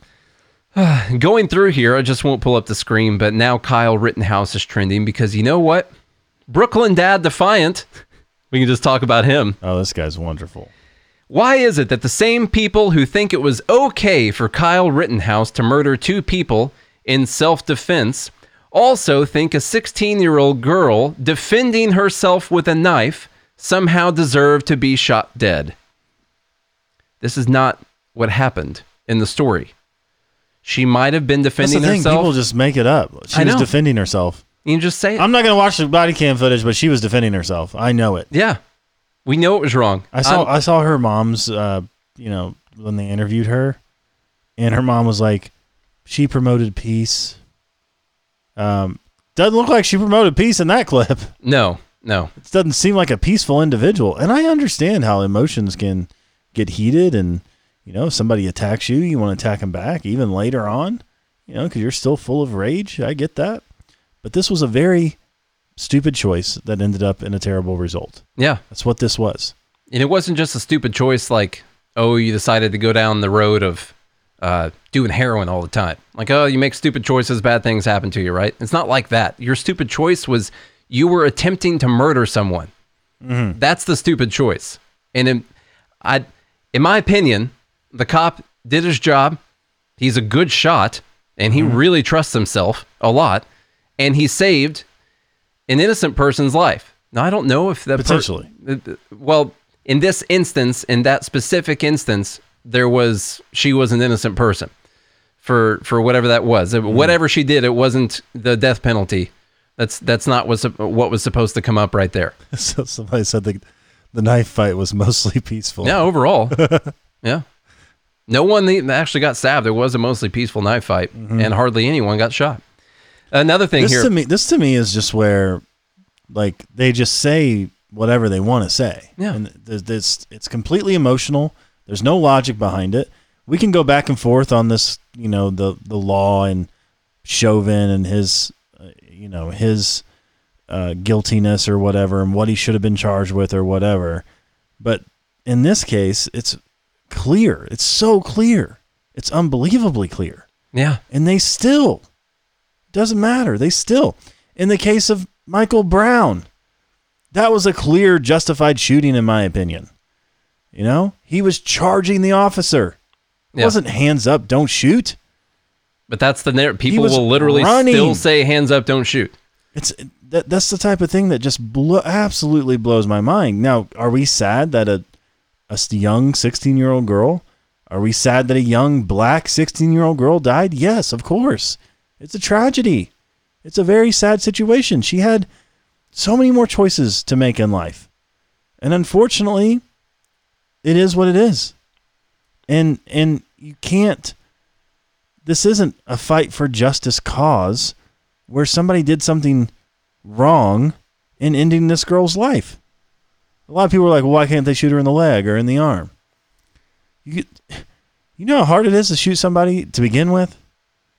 Going through here, I just won't pull up the screen, but now Kyle Rittenhouse is trending because you know what? Brooklyn Dad Defiant. We can just talk about him. Oh, this guy's wonderful. Why is it that the same people who think it was okay for Kyle Rittenhouse to murder two people in self-defense also think a sixteen-year-old girl defending herself with a knife somehow deserved to be shot dead? This is not what happened in the story. She might have been defending herself. That's the thing, people just make it up. She was defending herself. You just say it. I'm not going to watch the body cam footage, but she was defending herself. I know it. Yeah. We know it was wrong. I saw I'm, I saw her mom's, uh, you know, when they interviewed her, and her mom was like, she promoted peace. Um, doesn't look like she promoted peace in that clip. No, no. It doesn't seem like a peaceful individual. And I understand how emotions can get heated and... You know, if somebody attacks you, you want to attack them back, even later on, you know, because you're still full of rage. I get that. But this was a very stupid choice that ended up in a terrible result. Yeah. That's what this was. And it wasn't just a stupid choice like, oh, you decided to go down the road of uh, doing heroin all the time. Like, oh, you make stupid choices, bad things happen to you, right? It's not like that. Your stupid choice was you were attempting to murder someone. Mm-hmm. That's the stupid choice. And in, I, in my opinion... The cop did his job. He's a good shot, and he mm. really trusts himself a lot. And he saved an innocent person's life. Now, I don't know if that... Potentially. Per- well, in this instance, in that specific instance, there was... She was an innocent person for for whatever that was. Mm. Whatever she did, it wasn't the death penalty. That's that's not what's, what was supposed to come up right there. So somebody said the, the knife fight was mostly peaceful. Yeah, overall. Yeah. No one actually got stabbed. There was a mostly peaceful knife fight, mm-hmm. and hardly anyone got shot. Another thing this here. To me, this to me is just where, like, they just say whatever they want to say. Yeah. And there's, there's, it's completely emotional. There's no logic behind it. We can go back and forth on this, you know, the, the law and Chauvin and his, uh, you know, his uh, guiltiness or whatever and what he should have been charged with or whatever. But in this case, it's... clear. It's so clear. It's unbelievably clear. Yeah. And they still, doesn't matter. They still, in the case of Michael Brown, that was a clear, justified shooting, in my opinion. You know, he was charging the officer. It yeah. wasn't hands up, don't shoot. But that's the narrative. People will literally running. still say hands up, don't shoot. It's that. That's the type of thing that just blo- absolutely blows my mind. Now, are we sad that a A young sixteen-year-old girl? Are we sad that a young black sixteen-year-old girl died? Yes, of course. It's a tragedy. It's a very sad situation. She had so many more choices to make in life. And unfortunately, it is what it is. And and you can't... This isn't a fight for justice cause where somebody did something wrong in ending this girl's life. A lot of people are like, well, why can't they shoot her in the leg or in the arm? You you know how hard it is to shoot somebody to begin with?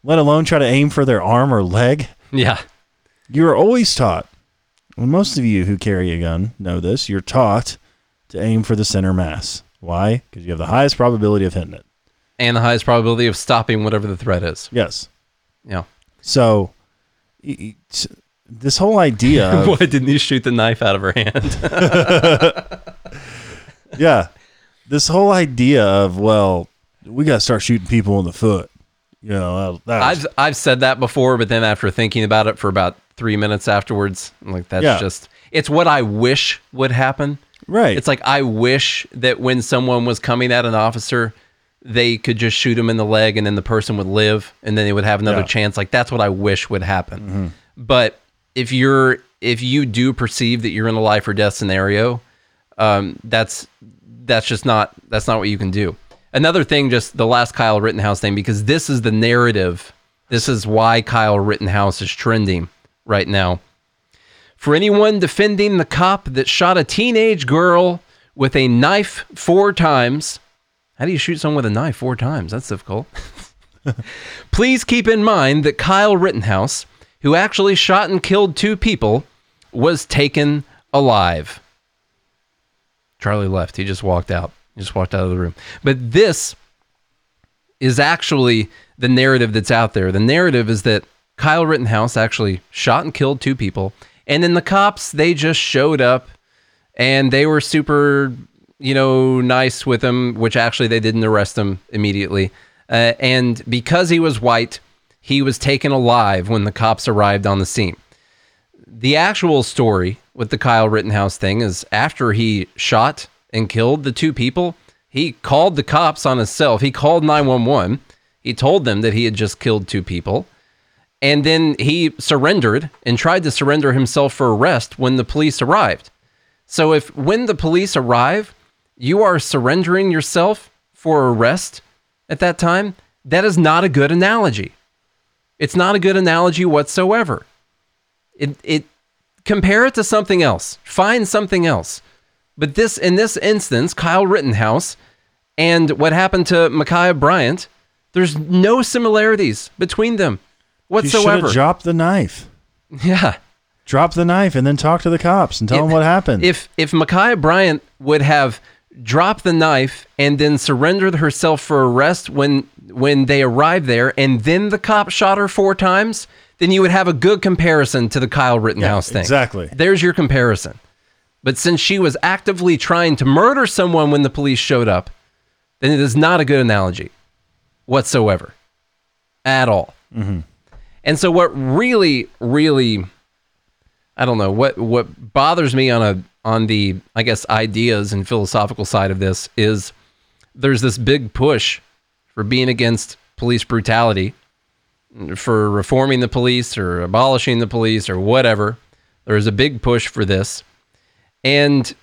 Let alone try to aim for their arm or leg? Yeah. You're always taught, well, most of you who carry a gun know this, you're taught to aim for the center mass. Why? Because you have the highest probability of hitting it. And the highest probability of stopping whatever the threat is. Yes. Yeah. So... It's, This whole idea of... Why didn't he shoot the knife out of her hand? Yeah. This whole idea of, well, we got to start shooting people in the foot. You know, that, that was... I've I've said that before, but then after thinking about it for about three minutes afterwards, I'm like, that's yeah. just... It's what I wish would happen. Right. It's like, I wish that when someone was coming at an officer, they could just shoot him in the leg and then the person would live and then they would have another yeah. chance. Like, that's what I wish would happen. Mm-hmm. But... If you're, if you do perceive that you're in a life or death scenario, um, that's that's just not that's not what you can do. Another thing, just the last Kyle Rittenhouse thing, because this is the narrative. This is why Kyle Rittenhouse is trending right now. For anyone defending the cop that shot a teenage girl with a knife four times. How do you shoot someone with a knife four times? That's difficult. Please keep in mind that Kyle Rittenhouse, who actually shot and killed two people, was taken alive. Charlie left. He just walked out. He just walked out of the room. But this is actually the narrative that's out there. The narrative is that Kyle Rittenhouse actually shot and killed two people, and then the cops, they just showed up and they were super, you know, nice with him, which actually they didn't arrest him immediately. Uh, and because he was white, he was taken alive when the cops arrived on the scene. The actual story with the Kyle Rittenhouse thing is after he shot and killed the two people, he called the cops on himself. He called nine one one. He told them that he had just killed two people. And then he surrendered and tried to surrender himself for arrest when the police arrived. So if when the police arrive, you are surrendering yourself for arrest at that time, that is not a good analogy. It's not a good analogy whatsoever. It, it compare it to something else. Find something else. But this, in this instance, Kyle Rittenhouse and what happened to Ma'Khia Bryant, there's no similarities between them whatsoever. You should have dropped the knife. Yeah. Drop the knife and then talk to the cops and tell it, them what happened. If if Ma'Khia Bryant would have dropped the knife and then surrendered herself for arrest when when they arrived there, and then the cop shot her four times, then you would have a good comparison to the Kyle Rittenhouse yeah, thing. Exactly. There's your comparison. But since she was actively trying to murder someone when the police showed up, then it is not a good analogy whatsoever at all. Mm-hmm. And so what really, really, I don't know, what, what bothers me on a on the, I guess, ideas and philosophical side of this is there's this big push for being against police brutality, for reforming the police or abolishing the police or whatever. There's a big push for this. And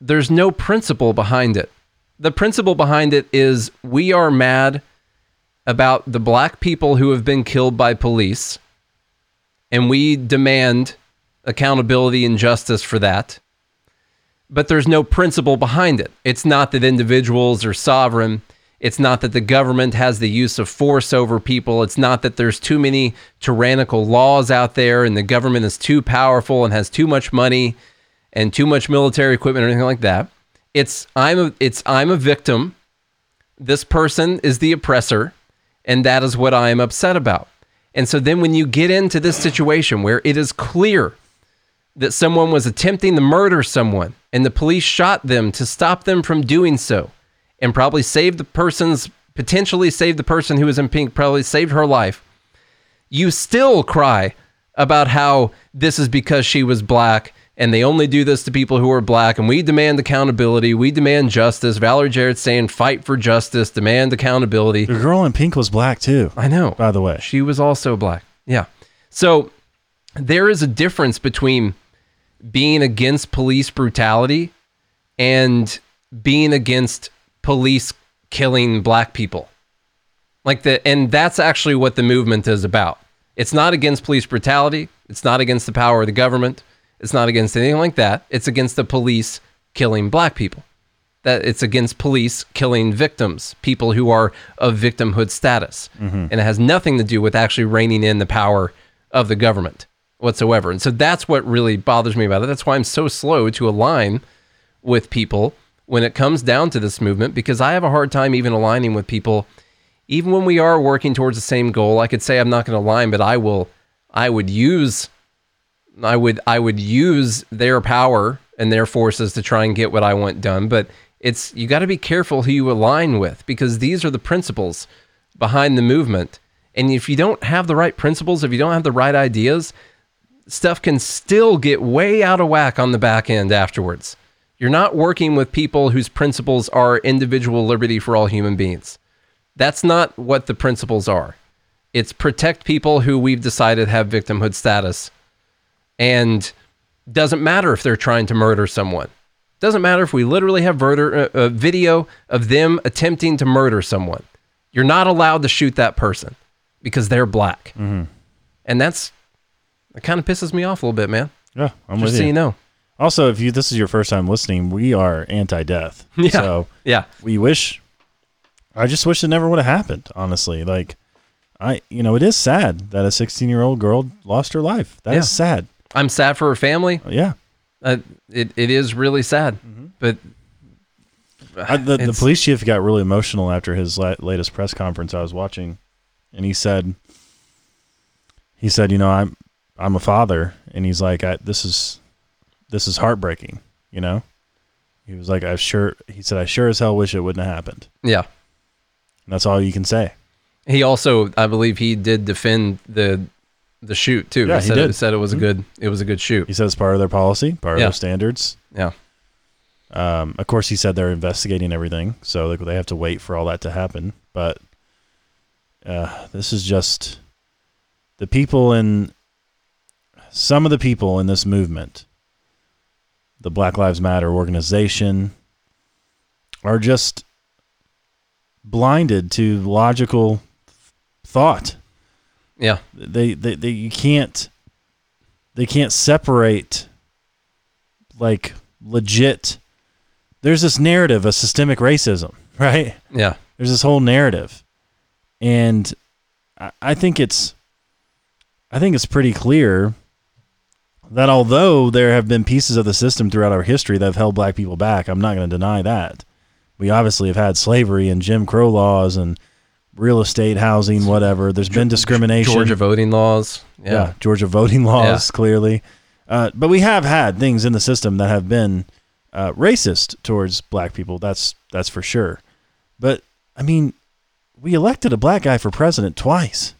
there's no principle behind it. The principle behind it is we are mad about the black people who have been killed by police, and we demand accountability and justice for that. But there's no principle behind it. It's not that individuals are sovereign. It's not that the government has the use of force over people. It's not that there's too many tyrannical laws out there and the government is too powerful and has too much money and too much military equipment or anything like that. It's I'm a, it's I'm a victim. This person is the oppressor, and that is what I am upset about. And so then when you get into this situation where it is clear that someone was attempting to murder someone and the police shot them to stop them from doing so and probably saved the person's, potentially saved the person who was in pink, probably saved her life, you still cry about how this is because she was black and they only do this to people who are black, and we demand accountability, we demand justice. Valerie Jarrett saying, fight for justice, demand accountability. The girl in pink was black too. I know. By the way. She was also black. Yeah. So there is a difference between being against police brutality and being against police killing black people. Like the, and that's actually what the movement is about. It's not against police brutality. It's not against the power of the government. It's not against anything like that. It's against the police killing black people. That it's against police killing victims, people who are of victimhood status. Mm-hmm. And it has nothing to do with actually reining in the power of the government whatsoever. And so that's what really bothers me about it. That's why I'm so slow to align with people when it comes down to this movement, because I have a hard time even aligning with people. Even when we are working towards the same goal, I could say I'm not going to align, but I will, I would use... I would I would use their power and their forces to try and get what I want done. But it's, you got to be careful who you align with, because these are the principles behind the movement. And if you don't have the right principles, if you don't have the right ideas, stuff can still get way out of whack on the back end afterwards. You're not working with people whose principles are individual liberty for all human beings. That's not what the principles are. It's protect people who we've decided have victimhood status. And doesn't matter if they're trying to murder someone. Doesn't matter if we literally have murder, uh, video of them attempting to murder someone. You're not allowed to shoot that person because they're black. Mm-hmm. And that's, that kind of pisses me off a little bit, man. Yeah, I'm Just with you. Just so you know. Also, if you this is your first time listening, we are anti-death. Yeah. So yeah. we wish, I just wish it never would have happened, honestly. Like, I, you know, it is sad that a sixteen-year-old girl lost her life. That yeah. is sad. I'm sad for her family. Yeah. Uh, it it is really sad. Mm-hmm. But uh, I, the, the police chief got really emotional after his la- latest press conference I was watching. And he said, he said, you know, I'm, I'm a father. And he's like, I, this is... this is heartbreaking, you know? He was like, I sure, he said, I sure as hell wish it wouldn't have happened. Yeah. And that's all you can say. He also, I believe he did defend the the shoot too. Yeah, he, he said, did. It, said it was mm-hmm. a good, it was a good shoot. He said it's part of their policy, part yeah. of their standards. Yeah. Um, of course he said they're investigating everything. So like they have to wait for all that to happen. But uh, this is just the people in, some of the people in this movement, the Black Lives Matter organization, are just blinded to logical thought. Yeah. They, they, they, you can't, they can't separate like legit. There's this narrative of systemic racism, right? Yeah. There's this whole narrative. And I, I think it's, I think it's pretty clear that although there have been pieces of the system throughout our history that have held black people back, I'm not going to deny that. We obviously have had slavery and Jim Crow laws and real estate, housing, whatever. There's been discrimination. Georgia voting laws. Yeah, yeah Georgia voting laws, yeah. clearly. Uh, but we have had things in the system that have been uh, racist towards black people. That's that's for sure. But, I mean, we elected a black guy for president twice,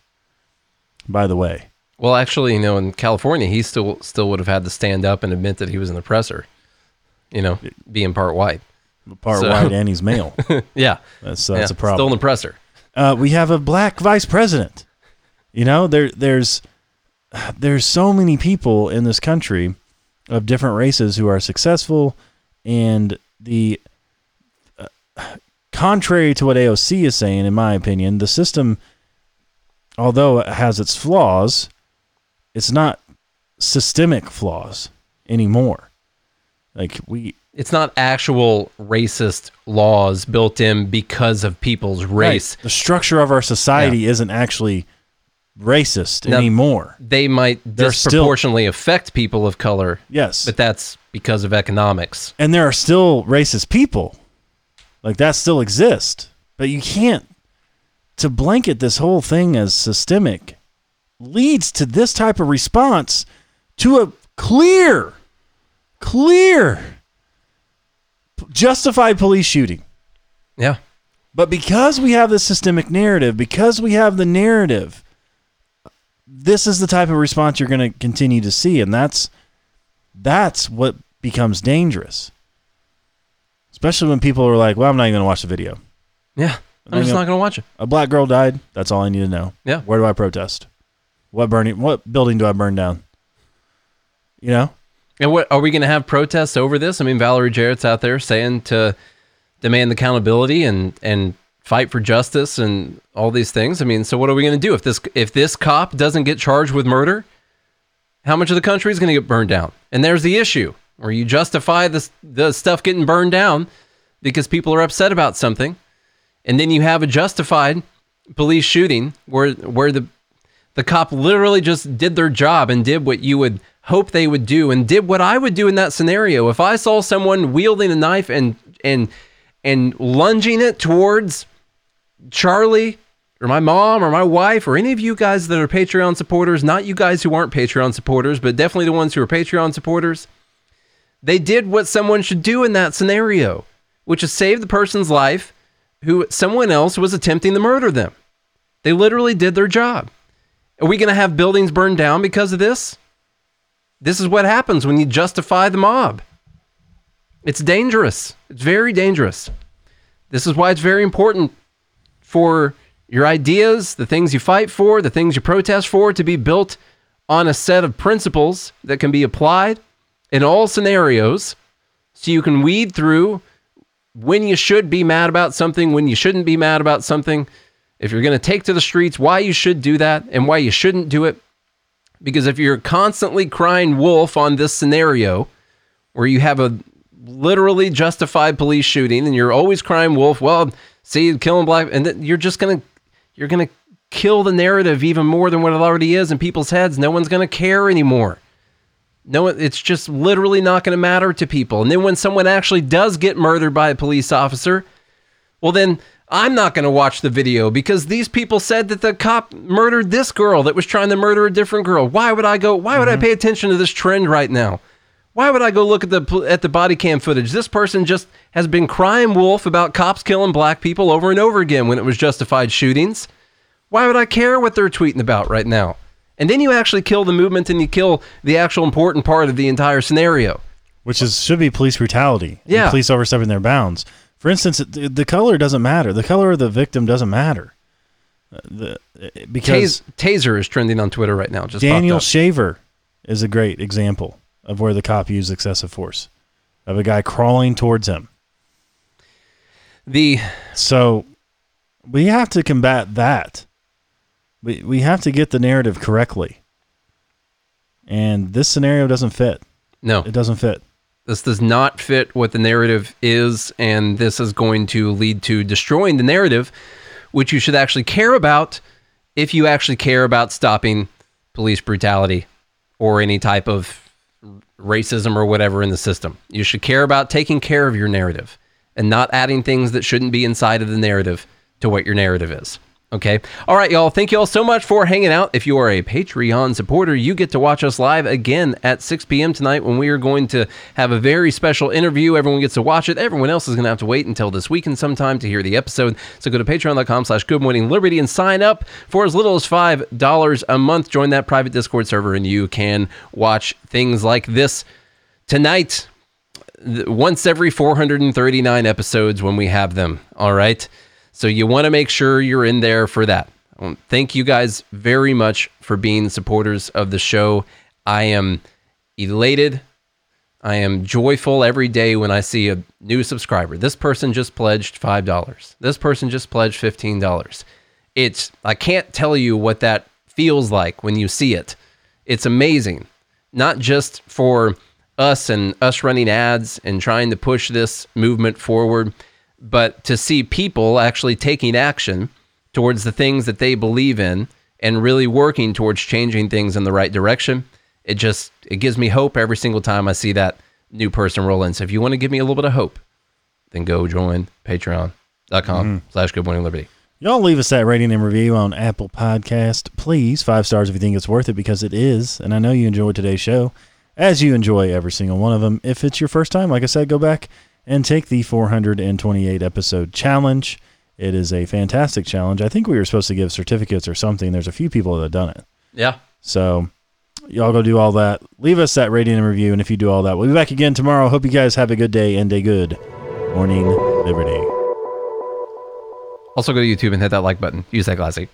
by the way. Well, actually, you know, in California, he still still would have had to stand up and admit that he was an oppressor, you know, being part white. Part so. white and he's male. yeah. That's, that's yeah. a problem. Still an oppressor. Uh, we have a black vice president. You know, there there's there's so many people in this country of different races who are successful, and the uh, contrary to what A O C is saying, in my opinion, the system, although it has its flaws, it's not systemic flaws anymore. Like we, it's not actual racist laws built in because of people's race. Right. The structure of our society yeah. isn't actually racist now, anymore. They might They're disproportionately still, affect people of color. Yes. But that's because of economics. And there are still racist people. Like that still exists, but you can't, to blanket this whole thing as systemic leads to this type of response to a clear, clear, justified police shooting. Yeah. But because we have this systemic narrative, because we have the narrative, this is the type of response you're going to continue to see. And that's, that's what becomes dangerous. Especially when people are like, well, I'm not even going to watch the video. Yeah. I'm just not going to watch it. A black girl died. That's all I need to know. Yeah. Where do I protest? What burning? What building do I burn down? You know? And what are we going to have protests over this? I mean, Valerie Jarrett's out there saying to demand accountability and, and fight for justice and all these things. I mean, so what are we going to do if this if this cop doesn't get charged with murder? How much of the country is going to get burned down? And there's the issue where you justify this the stuff getting burned down because people are upset about something. And then you have a justified police shooting where where the the cop literally just did their job and did what you would hope they would do and did what I would do in that scenario. If I saw someone wielding a knife and and and lunging it towards Charlie or my mom or my wife or any of you guys that are Patreon supporters, not you guys who aren't Patreon supporters, but definitely the ones who are Patreon supporters, they did what someone should do in that scenario, which is save the person's life who someone else was attempting to murder them. They literally did their job. Are we going to have buildings burned down because of this? This is what happens when you justify the mob. It's dangerous. It's very dangerous. This is why it's very important for your ideas, the things you fight for, the things you protest for, to be built on a set of principles that can be applied in all scenarios so you can weed through when you should be mad about something, when you shouldn't be mad about something, if you're going to take to the streets, why you should do that and why you shouldn't do it. Because if you're constantly crying wolf on this scenario where you have a literally justified police shooting and you're always crying wolf, well, see, killing black, and th- you're just going to, you're going to kill the narrative even more than what it already is in people's heads. No one's going to care anymore. No, it's just literally not going to matter to people. And then when someone actually does get murdered by a police officer, well, then I'm not going to watch the video because these people said that the cop murdered this girl that was trying to murder a different girl. Why would I go? Why would mm-hmm. I pay attention to this trend right now? Why would I go look at the at the body cam footage? This person just has been crying wolf about cops killing black people over and over again when it was justified shootings. Why would I care what they're tweeting about right now? And then you actually kill the movement and you kill the actual important part of the entire scenario. Which is should be police brutality. Yeah. And police overstepping their bounds. For instance, the, the color doesn't matter. The color of the victim doesn't matter. Uh, the, because Taz, Taser is trending on Twitter right now. Just Daniel Shaver is a great example of where the cop used excessive force. Of a guy crawling towards him. The So we have to combat that. We we have to get the narrative correctly. And this scenario doesn't fit. No. It doesn't fit. This does not fit what the narrative is, and this is going to lead to destroying the narrative, which you should actually care about if you actually care about stopping police brutality or any type of racism or whatever in the system. You should care about taking care of your narrative and not adding things that shouldn't be inside of the narrative to what your narrative is. Okay. All right, y'all. Thank you all so much for hanging out. If you are a Patreon supporter, you get to watch us live again at six p.m. tonight when we are going to have a very special interview. Everyone gets to watch it. Everyone else is going to have to wait until this weekend sometime to hear the episode. So go to patreon.com slash Good Morning Liberty and sign up for as little as five dollars a month. Join that private Discord server and you can watch things like this tonight once every four hundred thirty-nine episodes when we have them. All right. So you want to make sure you're in there for that. Um, thank you guys very much for being supporters of the show. I am elated. I am joyful every day when I see a new subscriber. This person just pledged five dollars. This person just pledged fifteen dollars. It's, I can't tell you what that feels like when you see it. It's amazing. Not just for us and us running ads and trying to push this movement forward, but to see people actually taking action towards the things that they believe in and really working towards changing things in the right direction, it just, it gives me hope every single time I see that new person roll in. So if you want to give me a little bit of hope, then go join patreon.com slash Good Morning Liberty. Y'all leave us that rating and review on Apple Podcast, please. Five stars if you think it's worth it, because it is. And I know you enjoyed today's show, as you enjoy every single one of them. If it's your first time, like I said, go back and take the four hundred twenty-eight episode challenge. It is a fantastic challenge. I think we were supposed to give certificates or something. There's a few people that have done it. Yeah. So y'all go do all that. Leave us that rating and review. And if you do all that, we'll be back again tomorrow. Hope you guys have a good day and a good morning, Liberty. Also go to YouTube and hit that like button. Use that classic.